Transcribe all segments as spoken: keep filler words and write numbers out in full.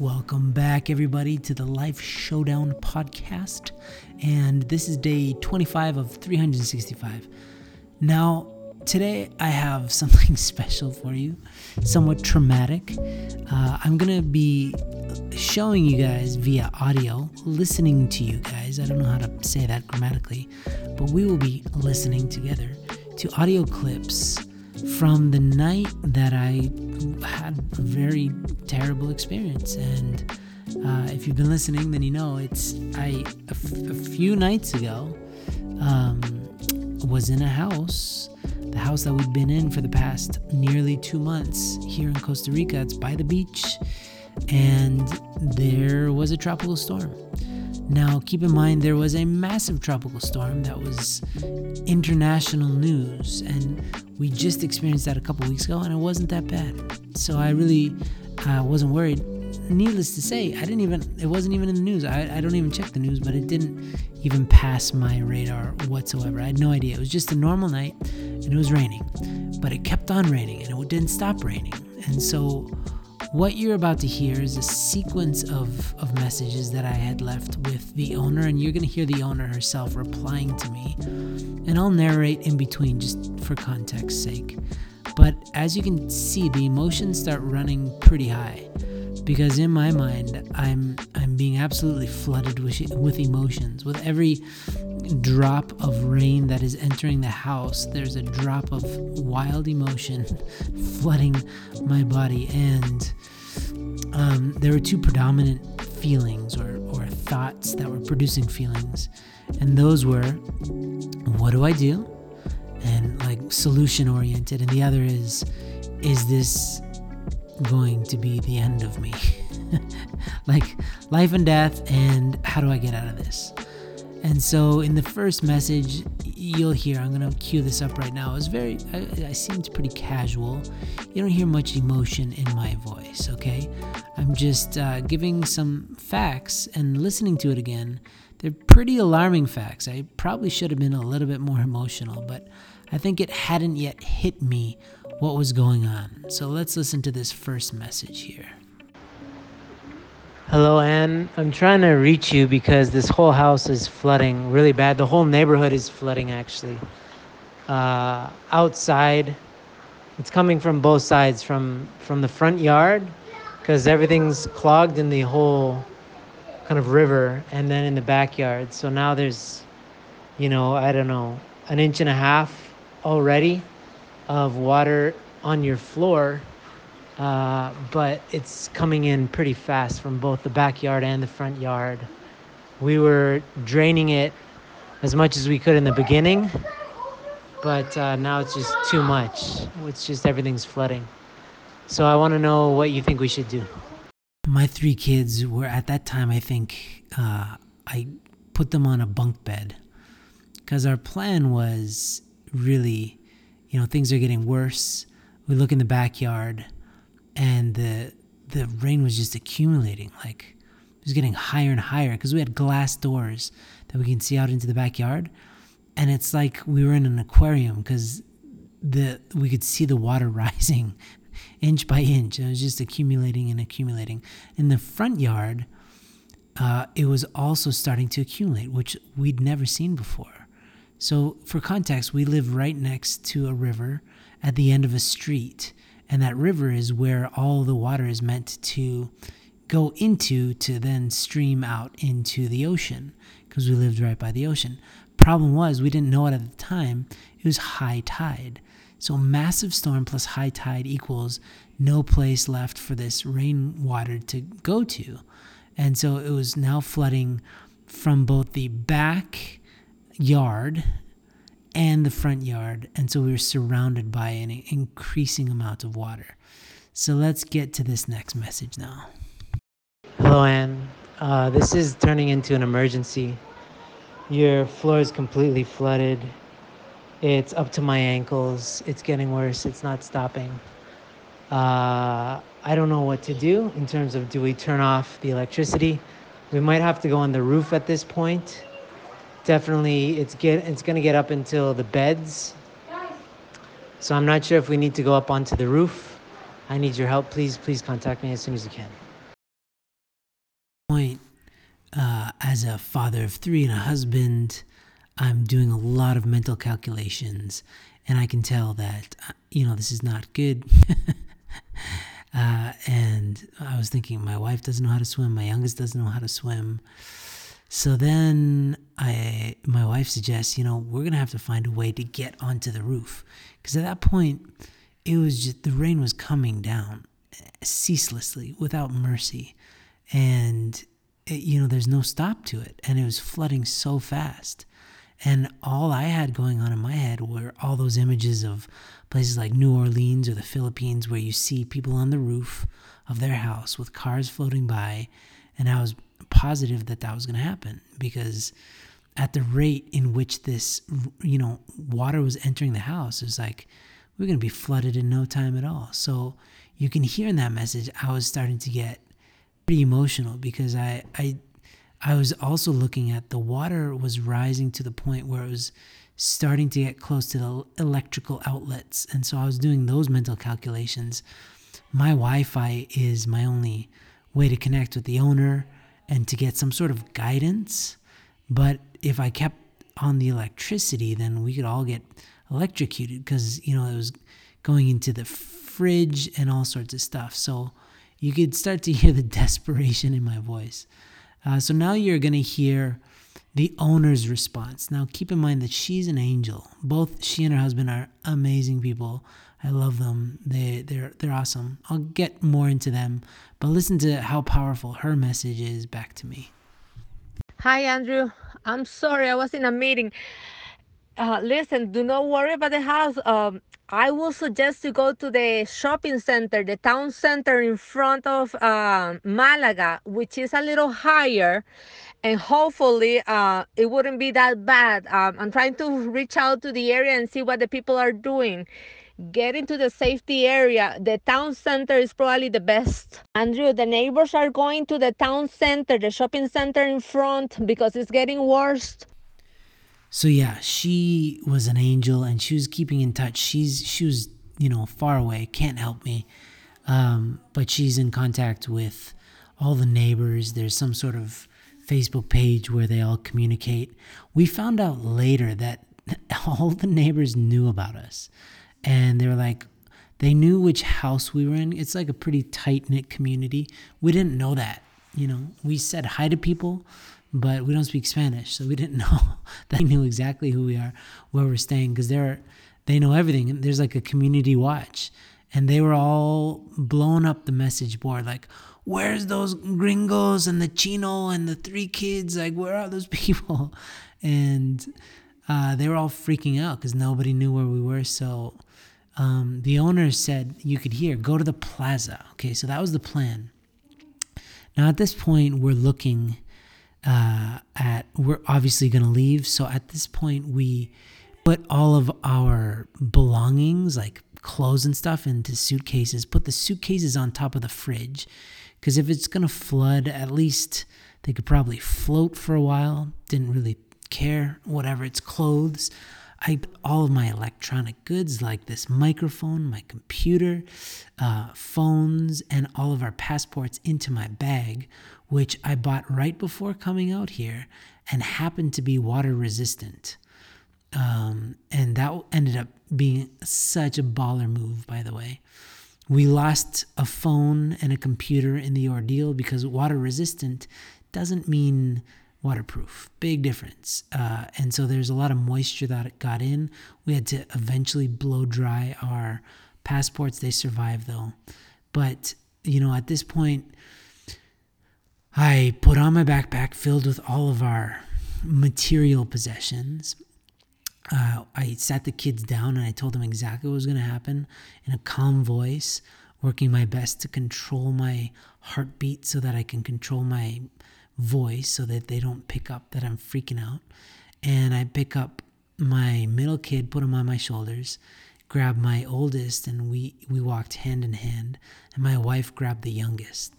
Welcome back, everybody, to the Life Showdown podcast. And this is day twenty-five of three hundred sixty-five. Now, today I have something special for you, somewhat traumatic. Uh, I'm going to be showing you guys via audio, listening to you guys. I don't know how to say that grammatically, but we will be listening together to audio clips from the night that I had a very terrible experience. And uh, if you've been listening, then you know it's I a, f- a few nights ago um, was in a house, the house that we've been in for the past nearly two months here in Costa Rica. It's by the beach, and there was a tropical storm. Now, keep in mind, there was a massive tropical storm that was international news, and we just experienced that a couple weeks ago, and it wasn't that bad. So I really uh, wasn't worried. Needless to say, I didn't even, it wasn't even in the news. I, I don't even check the news, but it didn't even pass my radar whatsoever. I had no idea. It was just a normal night, and it was raining, but it kept on raining, and it didn't stop raining. And so what you're about to hear is a sequence of, of messages that I had left with the owner, and you're going to hear the owner herself replying to me, and I'll narrate in between just for context's sake. But as you can see, the emotions start running pretty high, because in my mind, I'm I'm being absolutely flooded with, with emotions. With every drop of rain that is entering the house, there's a drop of wild emotion flooding my body. And um, there were two predominant feelings or, or thoughts that were producing feelings. And those were, what do I do? And like solution oriented. And the other is, is this going to be the end of me? Like life and death, and how do I get out of this? And so in the first message you'll hear, I'm going to cue this up right now. It was very, I, I seemed pretty casual. You don't hear much emotion in my voice, okay? I'm just uh, giving some facts and listening to it again. They're pretty alarming facts. I probably should have been a little bit more emotional, but I think it hadn't yet hit me what was going on. So let's listen to this first message here. Hello, Anne. I'm trying to reach you because this whole house is flooding really bad. The whole neighborhood is flooding, actually. Uh, outside, it's coming from both sides, from, from the front yard, because everything's clogged in the whole kind of river, and then in the backyard. So now there's, you know, I don't know, an inch and a half already of water on your floor. Uh, but it's coming in pretty fast from both the backyard and the front yard. We were draining it as much as we could in the beginning, but uh, now it's just too much. It's just everything's flooding. So I want to know what you think we should do. My three kids were at that time, I think, uh, I put them on a bunk bed, because our plan was really, you know, things are getting worse. We look in the backyard, and the the rain was just accumulating, like it was getting higher and higher, because we had glass doors that we can see out into the backyard, and it's like we were in an aquarium, because the we could see the water rising inch by inch, and it was just accumulating and accumulating. In the front yard, uh, it was also starting to accumulate, which we'd never seen before. So for context, we live right next to a river at the end of a street, and that river is where all the water is meant to go into to then stream out into the ocean, because we lived right by the ocean. Problem was, we didn't know it at the time. It was high tide. So massive storm plus high tide equals no place left for this rainwater to go to. And so it was now flooding from both the backyard and the front yard, and so we were surrounded by an increasing amount of water. So let's get to this next message now. Hello, Anne. Uh, this is turning into an emergency. Your floor is completely flooded. It's up to my ankles. It's getting worse. It's not stopping. Uh, I don't know what to do in terms of, do we turn off the electricity? We might have to go on the roof at this point. Definitely, it's get it's going to get up until the beds. So I'm not sure if we need to go up onto the roof. I need your help. Please, please contact me as soon as you can. point, uh, as a father of three and a husband, I'm doing a lot of mental calculations, and I can tell that, you know, this is not good. uh, and I was thinking, my wife doesn't know how to swim. My youngest doesn't know how to swim. So then I, my wife suggests, you know, we're going to have to find a way to get onto the roof. Because at that point, it was just, the rain was coming down ceaselessly, without mercy. And, it, you know, there's no stop to it. And it was flooding so fast. And all I had going on in my head were all those images of places like New Orleans or the Philippines, where you see people on the roof of their house with cars floating by. And I was positive that that was going to happen, because at the rate in which this, you know, water was entering the house, it was like, we're going to be flooded in no time at all. So you can hear in that message, I was starting to get pretty emotional, because I, I, I was also looking at the water was rising to the point where it was starting to get close to the electrical outlets. And so I was doing those mental calculations. My Wi-Fi is my only way to connect with the owner and to get some sort of guidance. But if I kept on the electricity, then we could all get electrocuted, because, you know, it was going into the fridge and all sorts of stuff. So you could start to hear the desperation in my voice. Uh, so now you're going to hear the owner's response. Now, keep in mind that she's an angel. Both she and her husband are amazing people. I love them. They, they're they're awesome. I'll get more into them. But listen to how powerful her message is back to me. Hi, Andrew. I'm sorry. I was in a meeting. Uh, listen, do not worry about the house. Um, I will suggest you go to the shopping center, the town center in front of uh, Malaga, which is a little higher, and hopefully uh, it wouldn't be that bad. Um, I'm trying to reach out to the area and see what the people are doing. Get into the safety area. The town center is probably the best. Andrew, the neighbors are going to the town center, the shopping center in front, because it's getting worse. So yeah, she was an angel, and she was keeping in touch. She's she was, you know, far away, can't help me, um, but she's in contact with all the neighbors. There's some sort of Facebook page where they all communicate. We found out later that all the neighbors knew about us, and they were like, they knew which house we were in. It's like a pretty tight-knit community. We didn't know that, you know. We said hi to people, but we don't speak Spanish, so we didn't know. They knew exactly who we are, where we're staying, because they're they know everything. There's like a community watch, and they were all blowing up the message board, like, where's those gringos and the chino and the three kids? Like, where are those people? And uh, they were all freaking out because nobody knew where we were. So um, the owner said, you could hear, go to the plaza. Okay, so that was the plan. Now at this point, we're looking... Uh, at we're obviously going to leave. So at this point, we put all of our belongings, like clothes and stuff, into suitcases, put the suitcases on top of the fridge, because if it's going to flood, at least they could probably float for a while. Didn't really care, whatever, it's clothes. I put all of my electronic goods, like this microphone, my computer, uh, phones, and all of our passports into my bag, which I bought right before coming out here and happened to be water resistant. Um, and that ended up being such a baller move, by the way. We lost a phone and a computer in the ordeal, because water resistant doesn't mean waterproof. Big difference. Uh, and so there's a lot of moisture that it got in. We had to eventually blow dry our passports. They survived, though. But, you know, at this point, I put on my backpack filled with all of our material possessions. Uh, I sat the kids down and I told them exactly what was going to happen in a calm voice, working my best to control my heartbeat so that I can control my voice so that they don't pick up that I'm freaking out. And I pick up my middle kid, put him on my shoulders, grab my oldest, and we, we walked hand in hand. And my wife grabbed the youngest.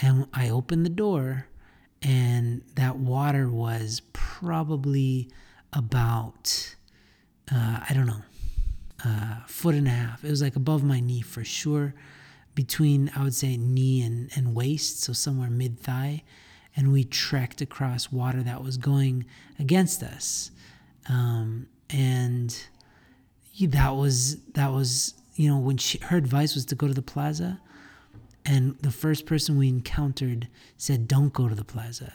And I opened the door, and that water was probably about, uh, I don't know, a foot and a half. It was like above my knee for sure, between, I would say, knee and, and waist, so somewhere mid-thigh. and we trekked across water that was going against us. Um, and that was, that was, you know, when she, her advice was to go to the plaza, and the first person we encountered said, don't go to the plaza,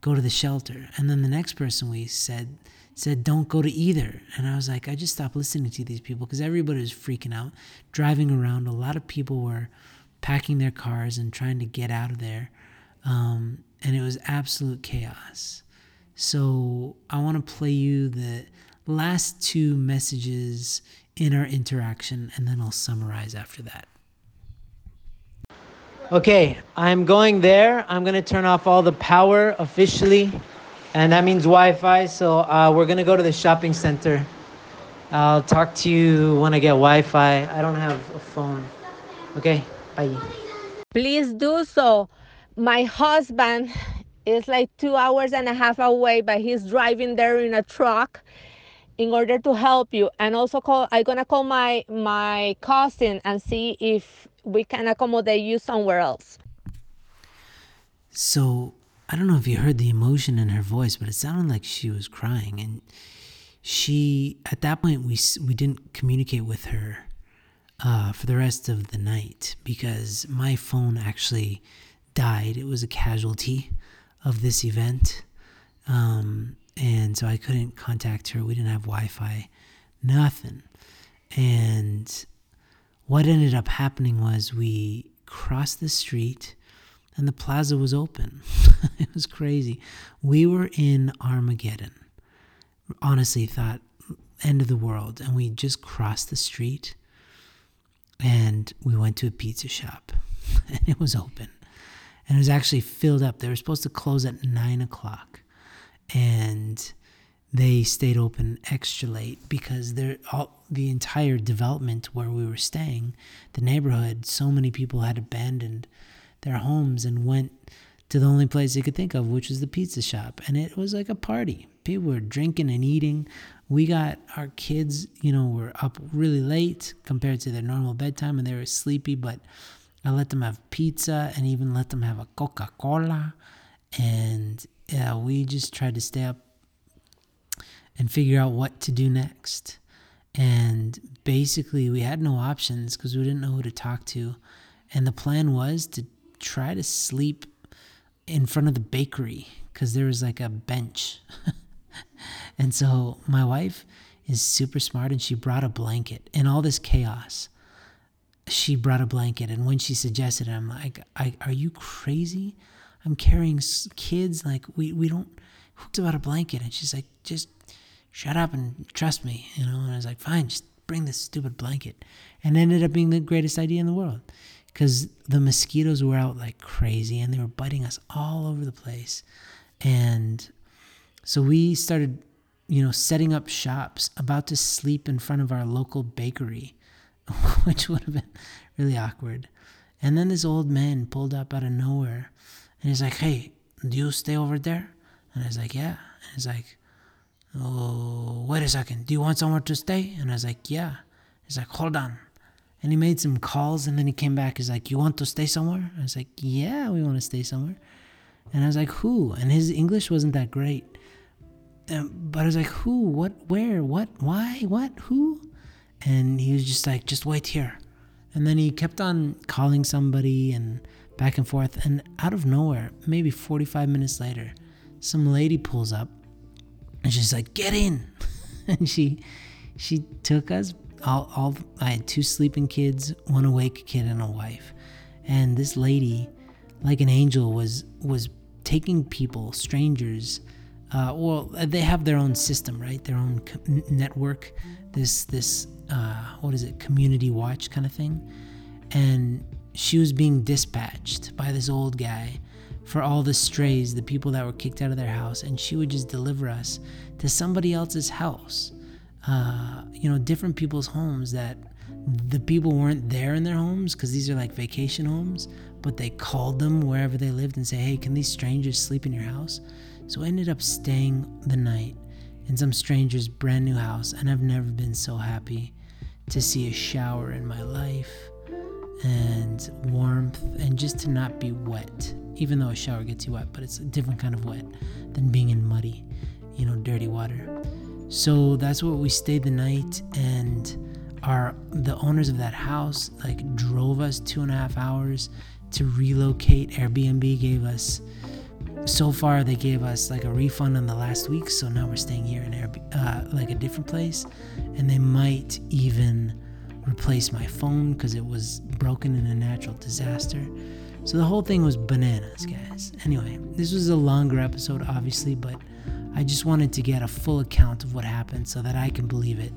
go to the shelter. And then the next person we said, said, don't go to either. And I was like, I just stopped listening to these people because everybody was freaking out, driving around. A lot of people were packing their cars and trying to get out of there. Um, and it was absolute chaos. So I want to play you the last two messages in our interaction, and then I'll summarize after that. Okay, I'm going there. I'm going to turn off all the power officially, and that means Wi-Fi. So uh, we're going to go to the shopping center. I'll talk to you when I get Wi-Fi. I don't have a phone. Okay, bye. Please do so. My husband is like two hours and a half away, but he's driving there in a truck in order to help you. And also call, I'm going to call my, my cousin and see if we can accommodate you somewhere else. So I don't know if you heard the emotion in her voice, but it sounded like she was crying. And she, at that point, we we didn't communicate with her uh, for the rest of the night because my phone actually died. It was a casualty of this event. Um, and so I couldn't contact her. We didn't have Wi-Fi, nothing. And what ended up happening was we crossed the street and the plaza was open. It was crazy. We were in Armageddon. Honestly thought, end of the world. And we just crossed the street and we went to a pizza shop and it was open. And it was actually filled up. They were supposed to close at nine o'clock and they stayed open extra late because they're all, the entire development where we were staying, the neighborhood, so many people had abandoned their homes and went to the only place they could think of, which was the pizza shop. And it was like a party. People were drinking and eating. We got our kids, you know, were up really late compared to their normal bedtime and they were sleepy, but I let them have pizza and even let them have a Coca-Cola. And yeah, we just tried to stay up and figure out what to do next. And basically we had no options because we didn't know who to talk to. And the plan was to try to sleep in front of the bakery because there was like a bench. And so my wife is super smart and she brought a blanket. In all this chaos, she brought a blanket. And when she suggested it, I'm like, I, are you crazy? I'm carrying kids. Like we, we don't, who's about a blanket? And she's like, just shut up and trust me, you know? And I was like, fine, just bring this stupid blanket. And it ended up being the greatest idea in the world because the mosquitoes were out like crazy and they were biting us all over the place. And so we started, you know, setting up shops, about to sleep in front of our local bakery, which would have been really awkward. And then this old man pulled up out of nowhere and he's like, hey, do you stay over there? And I was like, yeah. And he's like, oh, wait a second, do you want somewhere to stay? And I was like, yeah. He's like, hold on. And he made some calls and then he came back. He's like, you want to stay somewhere? I was like, yeah, we want to stay somewhere. And I was like, who? And his English wasn't that great. Um, but I was like, who, what, where, what, why, what, who? And he was just like, just wait here. And then he kept on calling somebody and back and forth. And out of nowhere, maybe forty-five minutes later, some lady pulls up. And she's like, get in. And she she took us all, all I had two sleeping kids, one awake kid and a wife. And this lady, like an angel, was was taking people, strangers. Uh, well, they have their own system, right? Their own com- network, this, this uh, what is it, community watch kind of thing. And she was being dispatched by this old guy for all the strays, the people that were kicked out of their house, and she would just deliver us to somebody else's house. Uh, you know, different people's homes that the people weren't there in their homes because these are like vacation homes, but they called them wherever they lived and say, hey, can these strangers sleep in your house? So I ended up staying the night in some stranger's brand new house, and I've never been so happy to see a shower in my life. and warmth, and just to not be wet, even though a shower gets you wet, but it's a different kind of wet than being in muddy, you know, dirty water. So that's where we stayed the night, and our the owners of that house like drove us two and a half hours to relocate. Airbnb gave us, so far they gave us like a refund on the last week, so now we're staying here in Airbnb, uh, like a different place, and they might even replace my phone because it was broken in a natural disaster. So the whole thing was bananas, guys. Anyway, this was a longer episode, obviously, but I just wanted to get a full account of what happened so that I can believe it,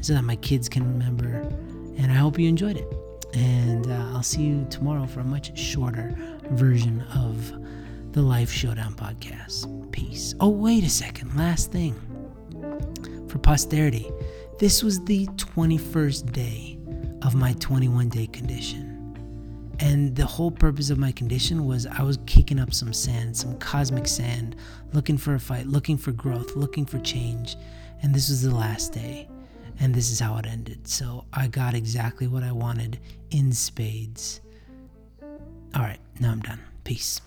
so that my kids can remember, and I hope you enjoyed it. And uh, I'll see you tomorrow for a much shorter version of the Life Showdown podcast. Peace. Oh, wait a second. Last thing. For posterity, this was the twenty-first day of my twenty-one day condition. And the whole purpose of my condition was I was kicking up some sand, some cosmic sand, looking for a fight, looking for growth, looking for change. And this was the last day. And this is how it ended. So I got exactly what I wanted in spades. All right, now I'm done. Peace.